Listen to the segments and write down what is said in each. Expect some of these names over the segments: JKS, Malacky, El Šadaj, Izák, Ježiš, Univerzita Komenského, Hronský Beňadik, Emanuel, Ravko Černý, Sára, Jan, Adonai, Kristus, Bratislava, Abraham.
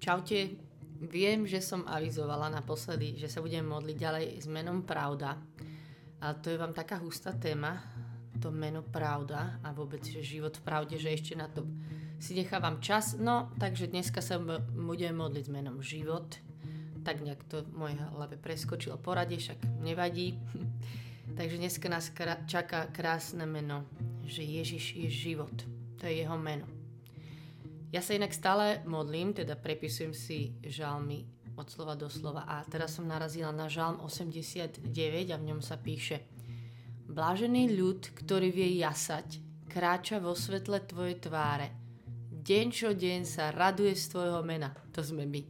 Čaute, viem, že som avizovala naposledy, že sa budem modliť ďalej s menom Pravda. A to je vám taká hustá téma, to meno Pravda a vôbec život v pravde, že ešte na to si nechávam čas. No, takže dneska sa budem modliť s menom Život. Tak nejak to v mojej hlave preskočilo poradie, však nevadí. Takže dneska nás čaká krásne meno, že Ježiš je život. To je jeho meno. Ja sa inak stále modlím, teda prepisujem si žalmy od slova do slova. A teraz som narazila na žalm 89 a v ňom sa píše: Blážený ľud, ktorý vie jasať, kráča vo svetle tvojej tváre. Deň čo deň sa raduje z tvojho mena. To sme my.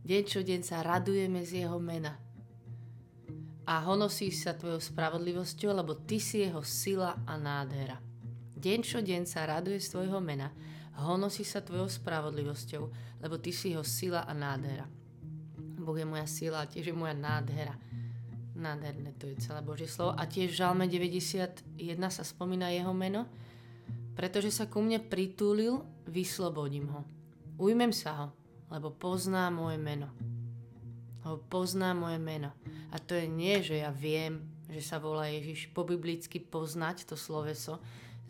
Deň čo deň sa radujeme z jeho mena. A honosíš sa tvojou spravodlivosťou, lebo ty si jeho sila a nádhera. Deň čo deň sa raduje z tvojho mena. Honosí sa tvojou spravodlivosťou, lebo ty si jeho sila a nádhera. Boh je moja sila a tiež je moja nádhera. Nádherné to je celé Božie slovo. A tiež v žalme 91 sa spomína jeho meno. Pretože sa ku mne pritúlil, vyslobodím ho. Ujmem sa ho, lebo pozná moje meno. Ho pozná moje meno. A to je nie, že ja viem, že sa volá Ježiš. Po biblicky poznať to sloveso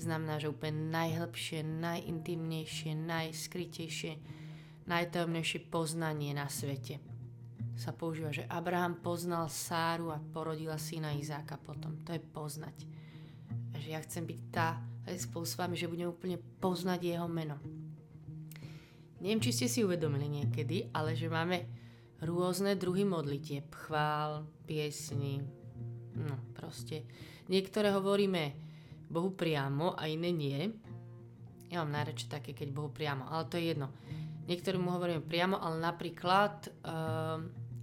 znamená, že úplne najhlbšie, najintimnejšie, najskrytejšie, najtajomnejšie poznanie na svete. Sa používa, že Abraham poznal Sáru a porodila syna Izáka potom. To je poznať. Že ja chcem byť tá spolu s vami, že budem úplne poznať jeho meno. Neviem, či ste si uvedomili niekedy, ale že máme rôzne druhy modlitieb, chvál, piesni, no proste. Niektoré hovoríme Bohu priamo a iné nie. Ja mám najradšej také, keď Bohu priamo, ale to je jedno. Niektorým mu hovorím priamo, ale napríklad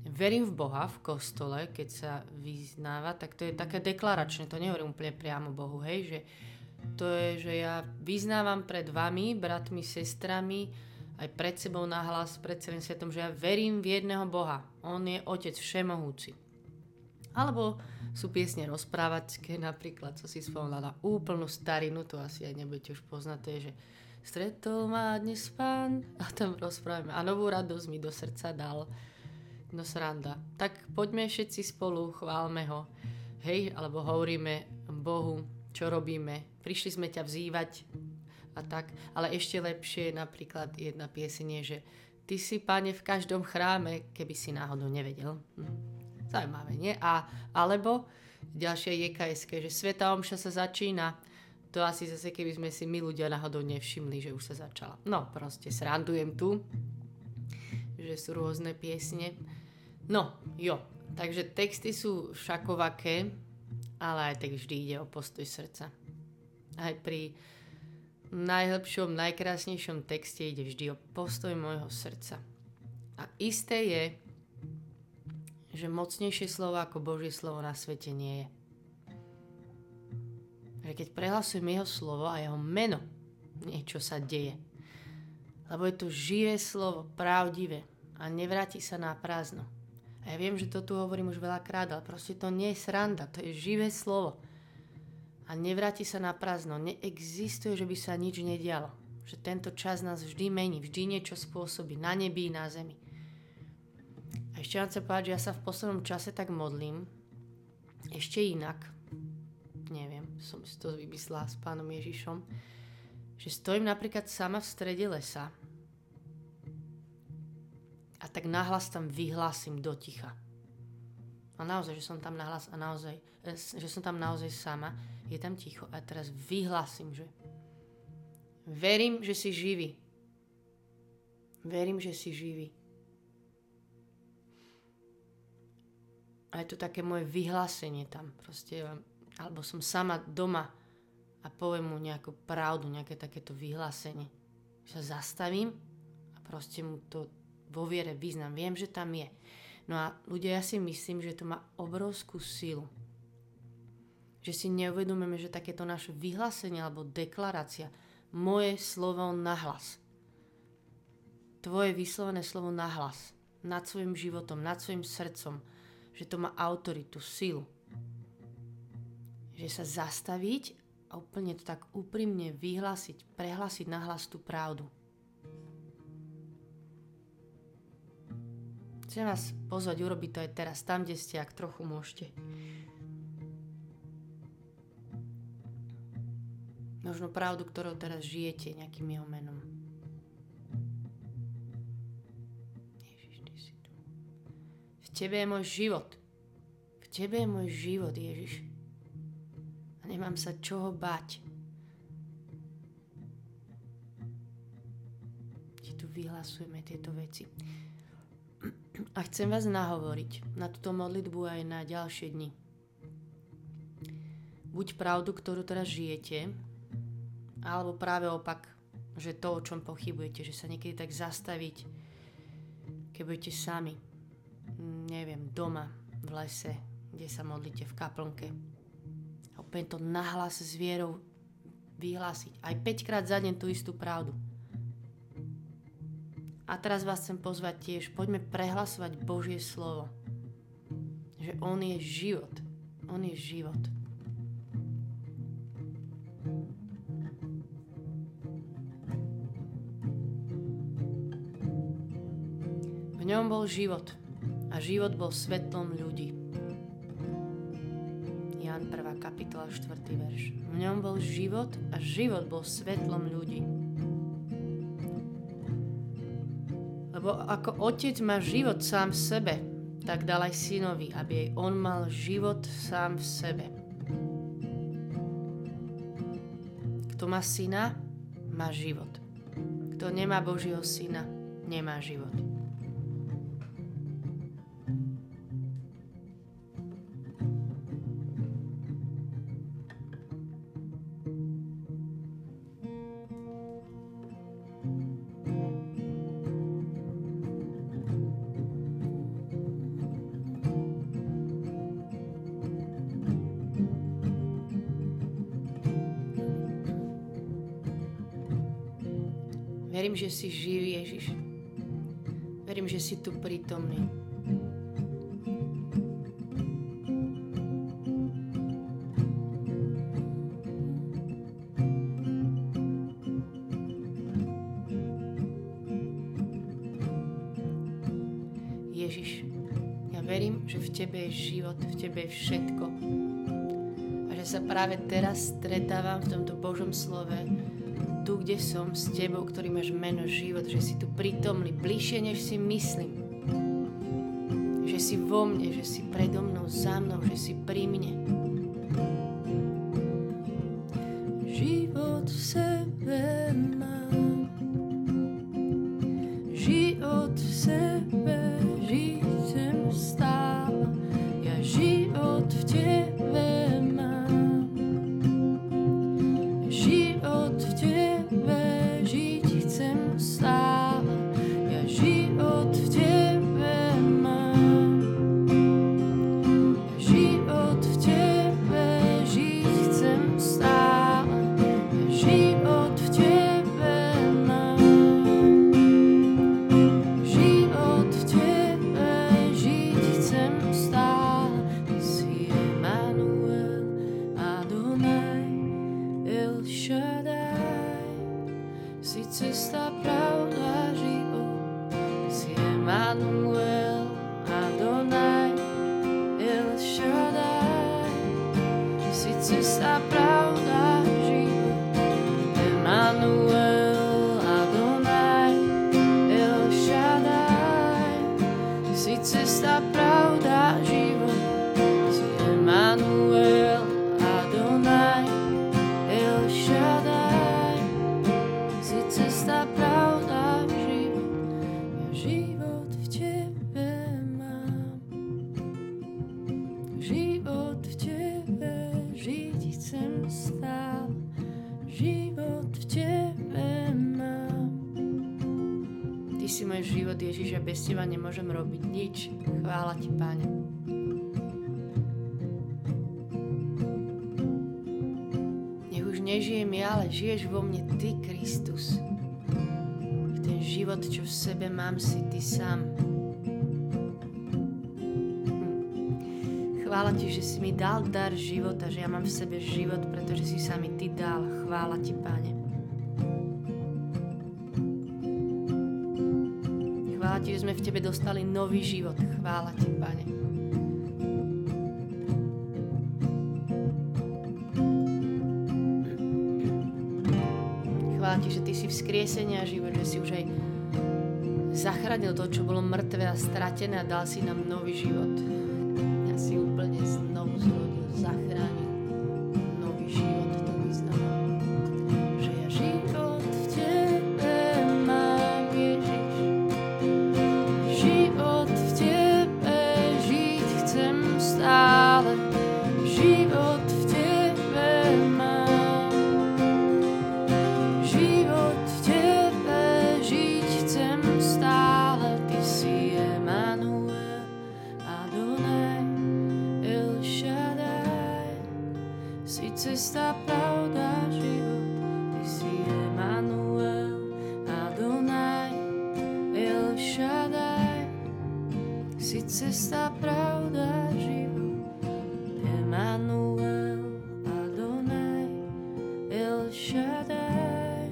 verím v Boha v kostole, keď sa vyznáva, tak to je také deklaračné, to nehovorím úplne priamo Bohu, hej, že to je, že ja vyznávam pred vami, bratmi, sestrami, aj pred sebou nahlas, pred celým svetom, že ja verím v jedného Boha. On je Otec všemohúci. Alebo sú piesne rozprávačské, napríklad, co si spomínala, úplnú starinu, to asi aj nebudete už poznať, to je, že stretol ma dnes pán, a tam rozprávame, a novú radosť mi do srdca dal, no sranda. Tak poďme všetci spolu, chválme ho, hej, alebo hovoríme Bohu, čo robíme, prišli sme ťa vzývať a tak, ale ešte lepšie je napríklad jedna piesenie, že ty si, Pane, v každom chráme, keby si náhodou nevedel. Zaujímavé, nie? Alebo ďalšie JKS-ke, že Svätá omša sa začína. To asi zase, keby sme si my ľudia náhodou nevšimli, že už sa začala. No, proste srandujem tu, že sú rôzne piesne. No, jo. Takže texty sú všakovaké, ale aj tak vždy ide o postoj srdca. Aj pri najhlbšom, najkrásnejšom texte ide vždy o postoj môjho srdca. A isté je, že mocnejšie slovo ako Božie slovo na svete nie je. Že keď prehlasujem jeho slovo a jeho meno, niečo sa deje. Lebo je to živé slovo, pravdivé a nevráti sa na prázdno. A ja viem, že to tu hovorím už veľakrát, ale proste to nie je sranda, to je živé slovo. A nevráti sa na prázdno, neexistuje, že by sa nič nedialo. Že tento čas nás vždy mení, vždy niečo spôsobí na nebi i na zemi. A ešte vám chcem povedať, že ja sa v poslednom čase tak modlím, ešte inak, neviem, som si to vymyslela s pánom Ježišom, že stojím napríklad sama v strede lesa a tak nahlas tam vyhlásim do ticha. A naozaj, že som tam nahlas a naozaj, že som tam naozaj sama, je tam ticho a teraz vyhlásim, že verím, že si živý. Verím, že si živý. A je to také moje vyhlásenie tam. Proste, alebo som sama doma a poviem mu nejakú pravdu, nejaké takéto vyhlásenie. Sa zastavím a proste mu to vo viere vyznám. Viem, že tam je. No a ľudia, ja si myslím, že to má obrovskú silu. Že si neuvedomujeme, že takéto naše vyhlásenie alebo deklarácia, moje slovo nahlas. Tvoje vyslovené slovo nahlas. Nad svojim životom, nad svojim srdcom. Že to má autoritu, silu. Že sa zastaviť a úplne to tak úprimne vyhlásiť, prehlásiť nahlas tú pravdu. Chcem vás pozvať, urobiť to aj teraz, tam, kde ste, ak trochu môžete. Možno pravdu, ktorou teraz žijete, nejakým jeho menom. Ježiš, ty si tu. V tebe je môj život. V tebe je môj život, Ježiš. A nemám sa čoho báť. Ti tu vyhlasujeme tieto veci. A chcem vás nahovoriť na túto modlitbu aj na ďalšie dni. Buď pravdu, ktorú teraz žijete, alebo práve opak, že to, o čom pochybujete, že sa niekedy tak zastaviť, keď budete sami, neviem, doma, v lese, kde sa modlíte, v kaplnke. A úplne to nahlas s vierou vyhlásiť. Aj 5-krát za deň tú istú pravdu. A teraz vás chcem pozvať tiež, poďme prehlasovať Božie slovo. Že on je život. On je život. V ňom bol život a život bol svetlom ľudí. Jan 1. kapitola 4. verš. V ňom bol život a život bol svetlom ľudí. Lebo ako otec má život sám v sebe, tak dal aj synovi, aby aj on mal život sám v sebe. Kto má syna, má život. Kto nemá Božieho syna, nemá život. Verím, že si živý, Ježiš. Verím, že si tu prítomný. Ježiš, ja verím, že v tebe je život, v tebe je všetko. A že sa práve teraz stretávam v tomto Božom slove, tu, kde som, s tebou, ktorý máš meno život, že si tu prítomný, bližšie, než si myslím. Že si vo mne, že si predo mnou, za mnou, že si pri mne. Život v sebe mám. Život v sebe žijem stále. Ja život v tebe mám. Život v tebe. Emanuel, Adonai, El Šadaj, ty si cesta, pravda, život. Emanuel, Adonai, El Šadaj, ty si cesta, pravda, život. Si Emanuel, Adonai, El Šadaj, ty si cesta, pravda, život. Ja život. Ty si môj život, Ježiš, a bez teba nemôžem robiť nič. Chvála ti, Páne. Nech už nežijem ja, ale žiješ vo mne ty, Kristus. Ten život, čo v sebe mám, si ty sám. Chvála ti, že si mi dal dar života, že ja mám v sebe život, pretože si sa mi ty dal. Chvála ti, Páne. Chvála Ti, že sme v Tebe dostali nový život. Chvála Ti, Pane. Chvála Ti, že Ty si vzkriesenie a život, že si už aj zachránil to, čo bolo mŕtve a stratené a dal si nám nový život. Ja si úplne znovu zrodil, zachránil nový život. To vyznamená, že ja život v Tebe mám, Ježiš. Život v Tebe žiť chcem stále. Život v Tebe mám. Život v Tebe žiť chcem stále. Ty si Emanuel, Adonai, El Šadaj. Si cesta, pravda, život. Ty si Emanuel, Adonai, El Šadaj. Si cesta, pravda, život. Emanuel, Adonai, El Šadaj.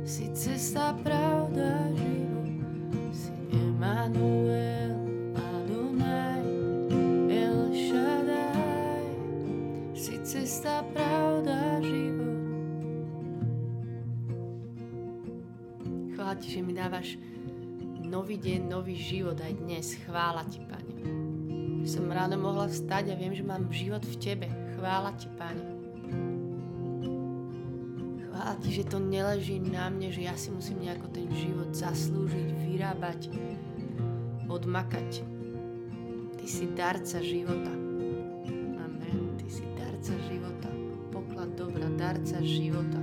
Si cesta, pravda, život. Si Emanuel, Adonai, El Šadaj. Si cesta, pravda, život. Chvála Ti, že mi dávaš nový deň, nový život aj dnes. Chvála Ti, Pane. Že som ráno mohla vstať a viem, že mám život v Tebe. Chvála Ti, Pane. Chvála Ti, že to neleží na mne, že ja si musím nejako ten život zaslúžiť, vyrábať, odmakať. Ty si darca života. Amen. Ty si darca života. Poklad dobra, darca života.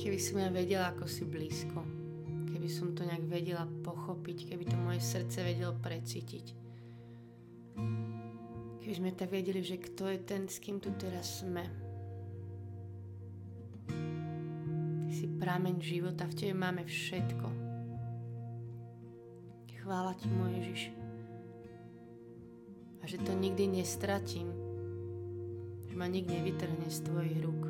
Keby som ja vedela, ako si blízko, keby som to nejak vedela pochopiť, keby to moje srdce vedelo precítiť. Keby sme tak vedeli, že kto je ten, s kým tu teraz sme. Ty si prameň života, v Tebe máme všetko. Chvála Ti, môj Ježiš. A že to nikdy nestratím, že ma nikdy nevytrhne z Tvojich rúk.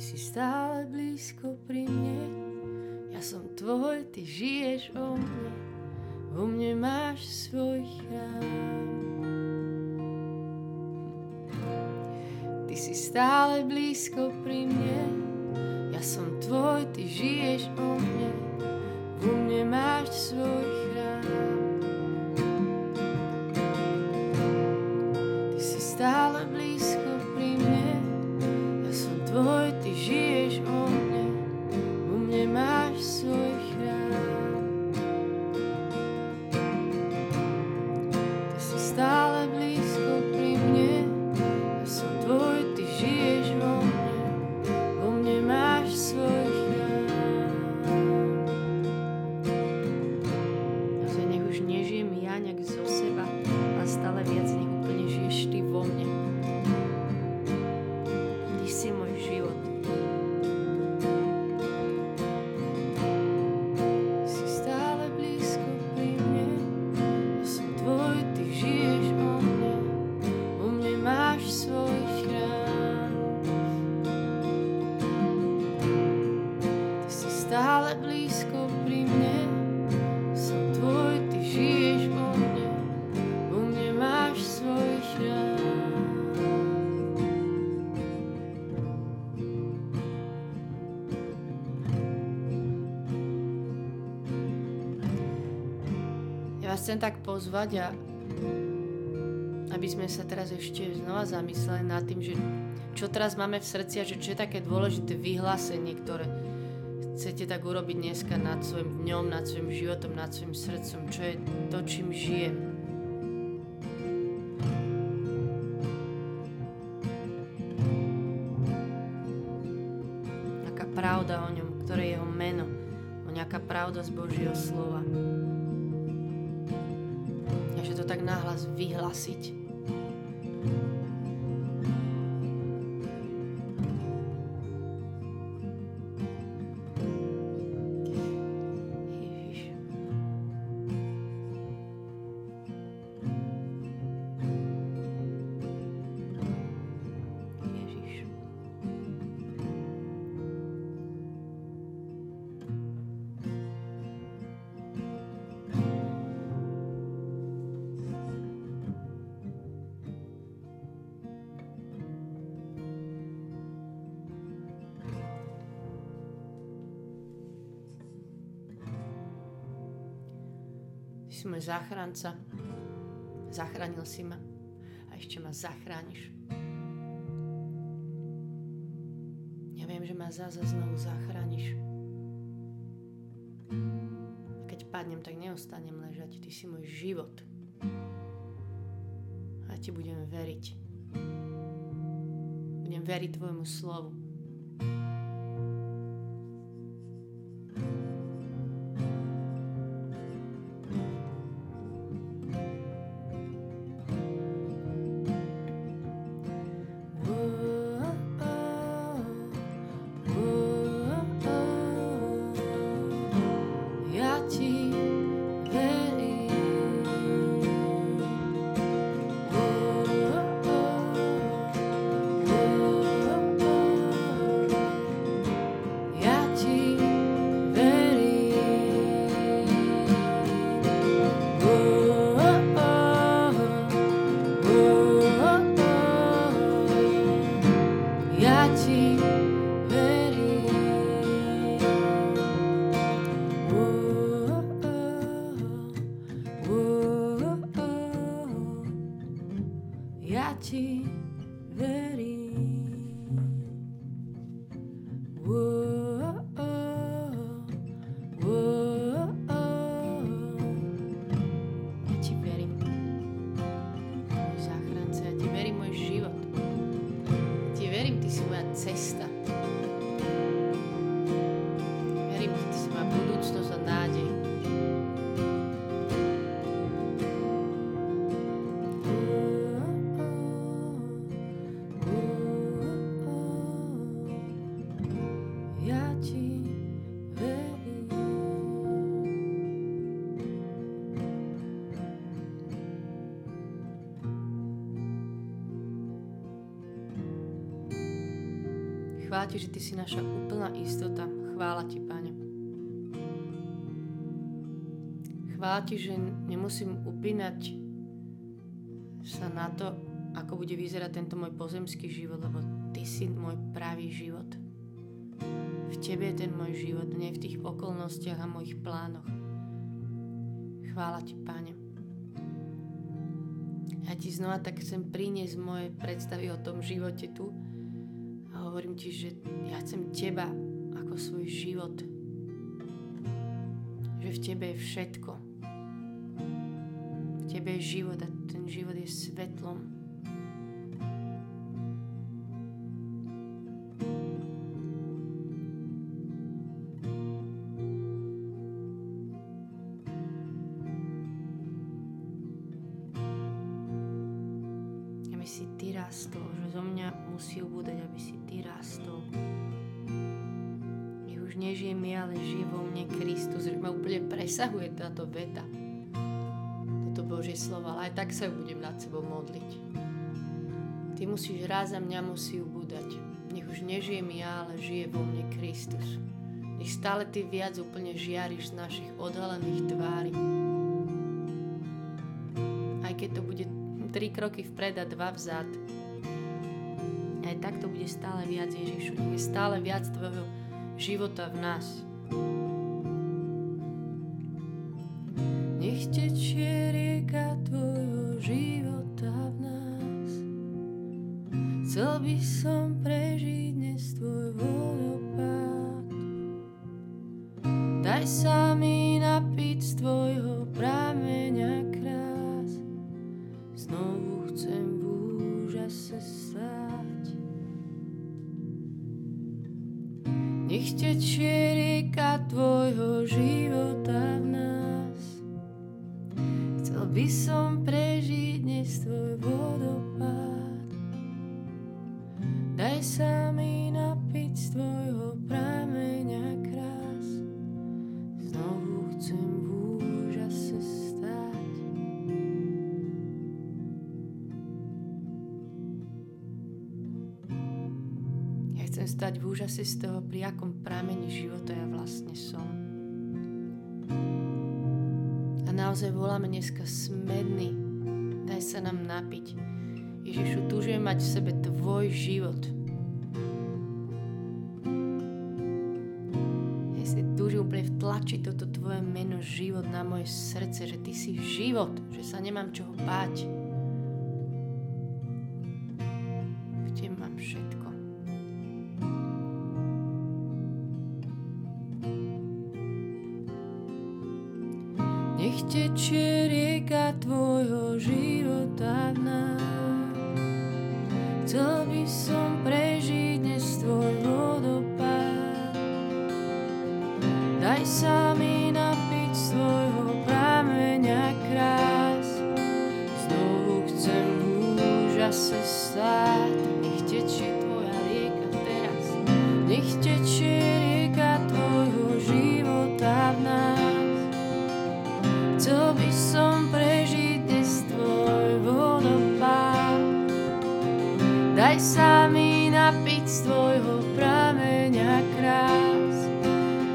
Ty si stále blízko pri mne, ja som Tvoj, Ty žiješ vo mne máš svoj chrám. Ty si stále blízko pri mne, ja som Tvoj, Ty žiješ vo mne máš svoj chrám. Ty si stále blízko pri mne, Tvoj, Ty žiješ vo mne máš svoj chrám. Ty si stále blízko pri mne, ja som Tvoj, Ty žiješ vo mne máš svoj chrám. A že nech už nežijem ja nejak zo seba, ale stále viac nech úplne žiješ Ty vo mne. Vás chcem tak pozvať, aby sme sa teraz ešte znova zamysleli nad tým, že čo teraz máme v srdci a že čo je také dôležité vyhlásenie, ktoré chcete tak urobiť dneska nad svojim dňom, nad svojim životom, nad svojim srdcom, čo je to, čím žijem. Aká pravda o ňom, ktoré je jeho meno, o nejaká pravda z Božieho slova. A že to tak nahlas vyhlasiť. Si môj záchranca, zachránil si ma a ešte ma zachrániš. Ja viem, že ma zasa znovu zachrániš. A keď padnem, tak neostanem ležať. Ty si môj život. A ti budem veriť. Budem veriť tvojmu slovu. Chvála ti, že ty si naša úplná istota. Chvála ti, Pane. Chvála ti, že nemusím upínať sa na to, ako bude vyzerať tento môj pozemský život, lebo ty si môj pravý život. V tebe je ten môj život, nie v tých okolnostiach a mojich plánoch. Chvála ti, Pane. Ja ti znova tak chcem priniesť moje predstavy o tom živote tu. Hovorím ti, že ja chcem teba ako svoj život. Že v tebe je všetko. V tebe je život a ten život je svetlom. Presahuje táto veta, toto Božie slovo, ale aj tak sa ju budem nad sebou modliť. Ty musíš raz a mňa musí ubúdať. Nech už nežijem ja, ale žije vo mne Kristus. Nech stále ty viac úplne žiariš z našich odhalených tvári. Aj keď to bude 3 kroky vpred a 2 vzad, aj tak to bude stále viac Ježišu. Nech je stále viac tvojho života v nás. Nech tečie rieka tvojho života v nás. Chcel by som prežiť dnes tvoj vodopád. Daj sa mi napiť z tvojho prameňa krás. Znovu chcem v úžase stáť. Nech tečie rieka tvojho života v nás. Chcel by som prežiť dnes tvoj vodopád. Daj sa mi napiť z tvojho prameňa krás. Znovu chcem v úžase stať. Ja chcem stať v úžase z toho, pri akom prameni života ja vlastne som. A naozaj voláme dneska smedný. Daj sa nám napiť. Ježišu, túžim mať v sebe tvoj život. Ja si túžim úplne vtlačiť toto tvoje meno život na moje srdce, že ty si život, že sa nemám čoho báť. V tebe mám všetko. Nech tečie rieka tvojho života v nás. Chcel by som prežiť dnes tvoj vodopád. Daj sa mi napiť svojho prameňa krás. Znovu chcem v úžase stáť. Nech tečie tvoja rieka teraz. Nech tečie rieka tvojho života v nás. Chcel by som prežiť dnes tvoj vodopád. Daj sa mi napiť z tvojho prameňa krás.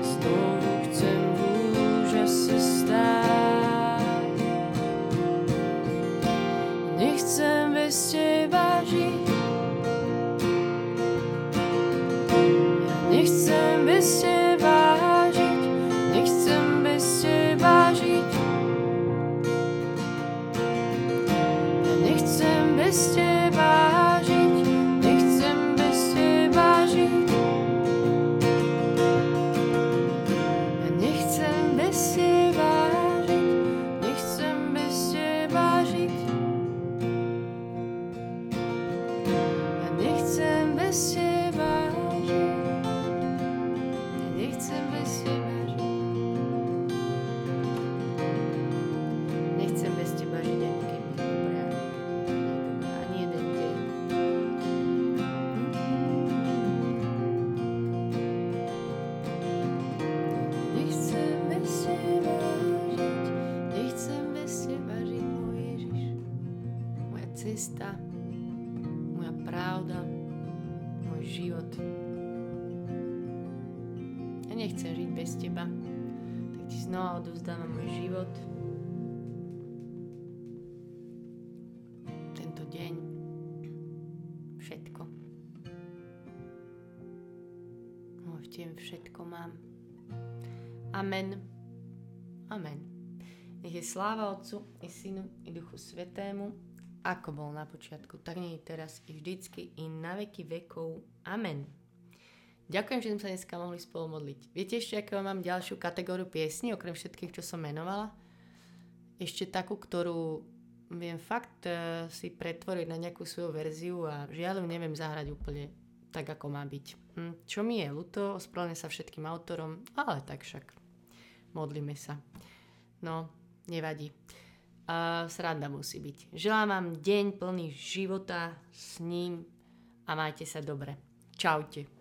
Znovu chcem v úžase stáť. Nechcem bez teba žiť. Ja nechcem bez teba žiť. Nechcem bez teba žiť. Ja nechcem bez teba žiť. Moja pravda, môj život. Ja nechcem žiť bez teba, tak ti znova odovzdávam môj život. Tento deň. Všetko. Môj v tebe všetko mám. Amen. Amen. Nech je sláva Otcu i Synu i Duchu Svetému, ako bol na počiatku, tak nie je teraz i vždycky, i na veky vekov. Amen. Ďakujem, že sme sa dneska mohli spolu modliť. Viete ešte, akého mám ďalšiu kategóriu piesní, okrem všetkých, čo som menovala? Ešte takú, ktorú viem fakt si pretvoriť na nejakú svoju verziu a žiaľ, neviem zahrať úplne tak, ako má byť. Čo mi je ľúto, ospravedlňujem sa všetkým autorom, ale tak však modlíme sa. No, nevadí. Sranda musí byť. Želám vám deň plný života s ním a majte sa dobre. Čaute.